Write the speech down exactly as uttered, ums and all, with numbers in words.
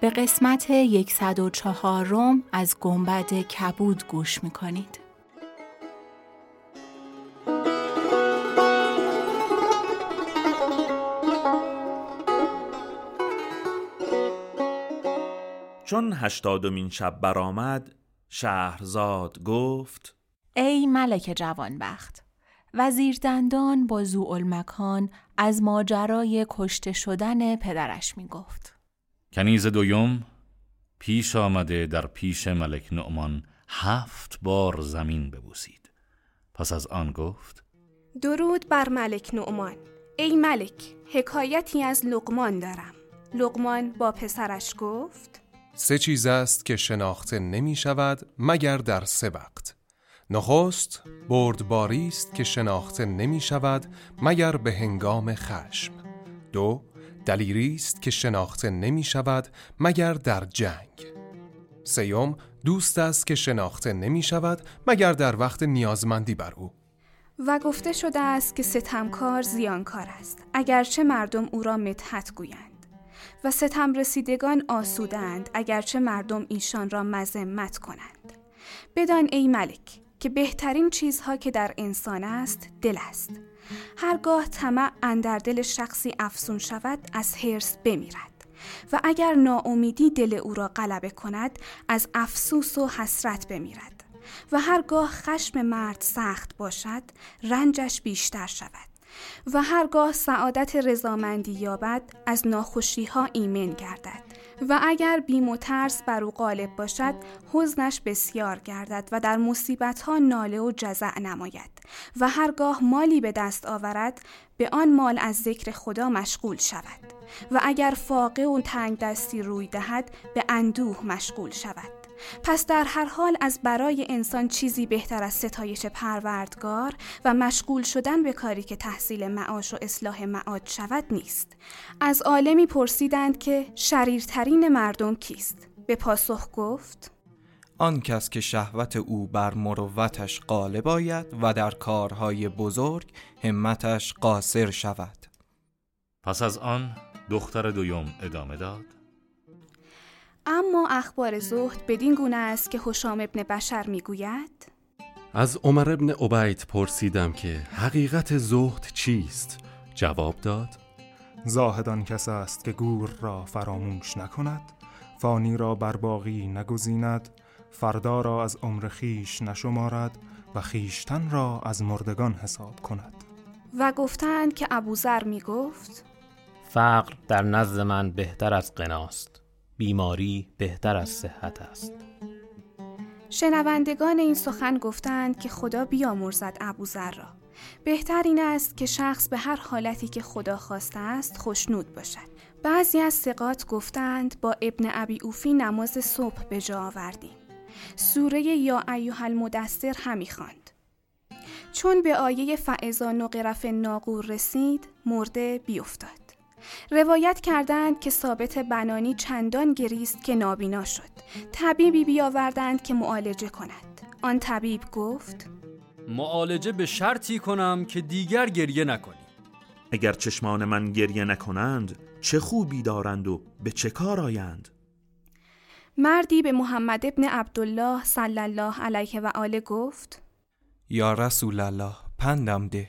به قسمت صد و چهار از گنبد کبود گوش میکنید. چون هشتادمین شب برآمد، شهرزاد گفت: ای ملک جوانبخت، وزیر دندان با ضوالمکان از ماجرای کشته شدن پدرش می گفت. کنیز دویم پیش آمده در پیش ملک نعمان هفت بار زمین ببوسید. پس از آن گفت: درود بر ملک نعمان. ای ملک، حکایتی از لقمان دارم. لقمان با پسرش گفت: سه چیز است که شناخته نمی شود مگر در سه وقت. نخست بردباری است که شناخته نمی شود مگر به هنگام خشم. دو، دلیری است که شناخته نمی شود مگر در جنگ. سیوم، دوست است که شناخته نمی شود مگر در وقت نیازمندی بر او. و گفته شده است که ستمکار زیانکار است اگرچه مردم او را مدحت گویند، و ستم رسیدگان آسودند اگرچه مردم ایشان را مذمت کنند. بدان ای ملک که بهترین چیزها که در انسان است دل است. هرگاه طمع اندر دل شخصی افزون شود از حرص بمیرد، و اگر ناامیدی دل او را غلبه کند از افسوس و حسرت بمیرد، و هرگاه خشم مرد سخت باشد رنجش بیشتر شود، و هرگاه سعادت رضامندی یابد از ناخوشی‌ها ایمن گردد، و اگر بیم و ترس بر او غالب باشد حزنش بسیار گردد و در مصیبت‌ها ناله و جزع نماید، و هرگاه مالی به دست آورد به آن مال از ذکر خدا مشغول شود، و اگر فاقه و تنگ دستی روی دهد به اندوه مشغول شود. پس در هر حال از برای انسان چیزی بهتر از ستایش پروردگار و مشغول شدن به کاری که تحصیل معاش و اصلاح معاد شود نیست. از عالمی پرسیدند که شریرترین مردم کیست؟ به پاسخ گفت: آن کس که شهوت او بر مروتش غالب آید و در کارهای بزرگ همتش قاصر شود. پس از آن دختر دویم ادامه داد: اما اخبار زهد بدین گونه است که خوشام ابن بشر میگوید: از عمر ابن عباید پرسیدم که حقیقت زهد چیست؟ جواب داد: زاهد آن کس است که گور را فراموش نکند، فانی را بر باقی نگزیند، فردا را از عمر خیش نشمارد و خیشتن را از مردگان حساب کند. و گفتند که ابوذر میگفت: فقر در نزد من بهتر از غناست، بیماری بهتر از صحت است. شنوندگان این سخن گفتند که خدا بیامرزد ابوذر را. بهتر این است که شخص به هر حالتی که خدا خواسته است خوشنود باشد. بعضی از ثقات گفتند با ابن ابی اوفی نماز صبح به جا آوردیم. سوره یا ایها المدثر همی خواند. چون به آیه فاذا نقرف ناقور رسید مرده بیفتاد. روایت کردند که ثابت بنانی چندان گریست که نابینا شد. طبیبی بیاوردند که معالجه کند. آن طبیب گفت: معالجه به شرطی کنم که دیگر گریه نکنی. اگر چشمان من گریه نکنند چه خوبی دارند و به چه کار آیند؟ مردی به محمد ابن عبدالله صلی الله علیه و آله گفت: یا رسول الله، پندم ده.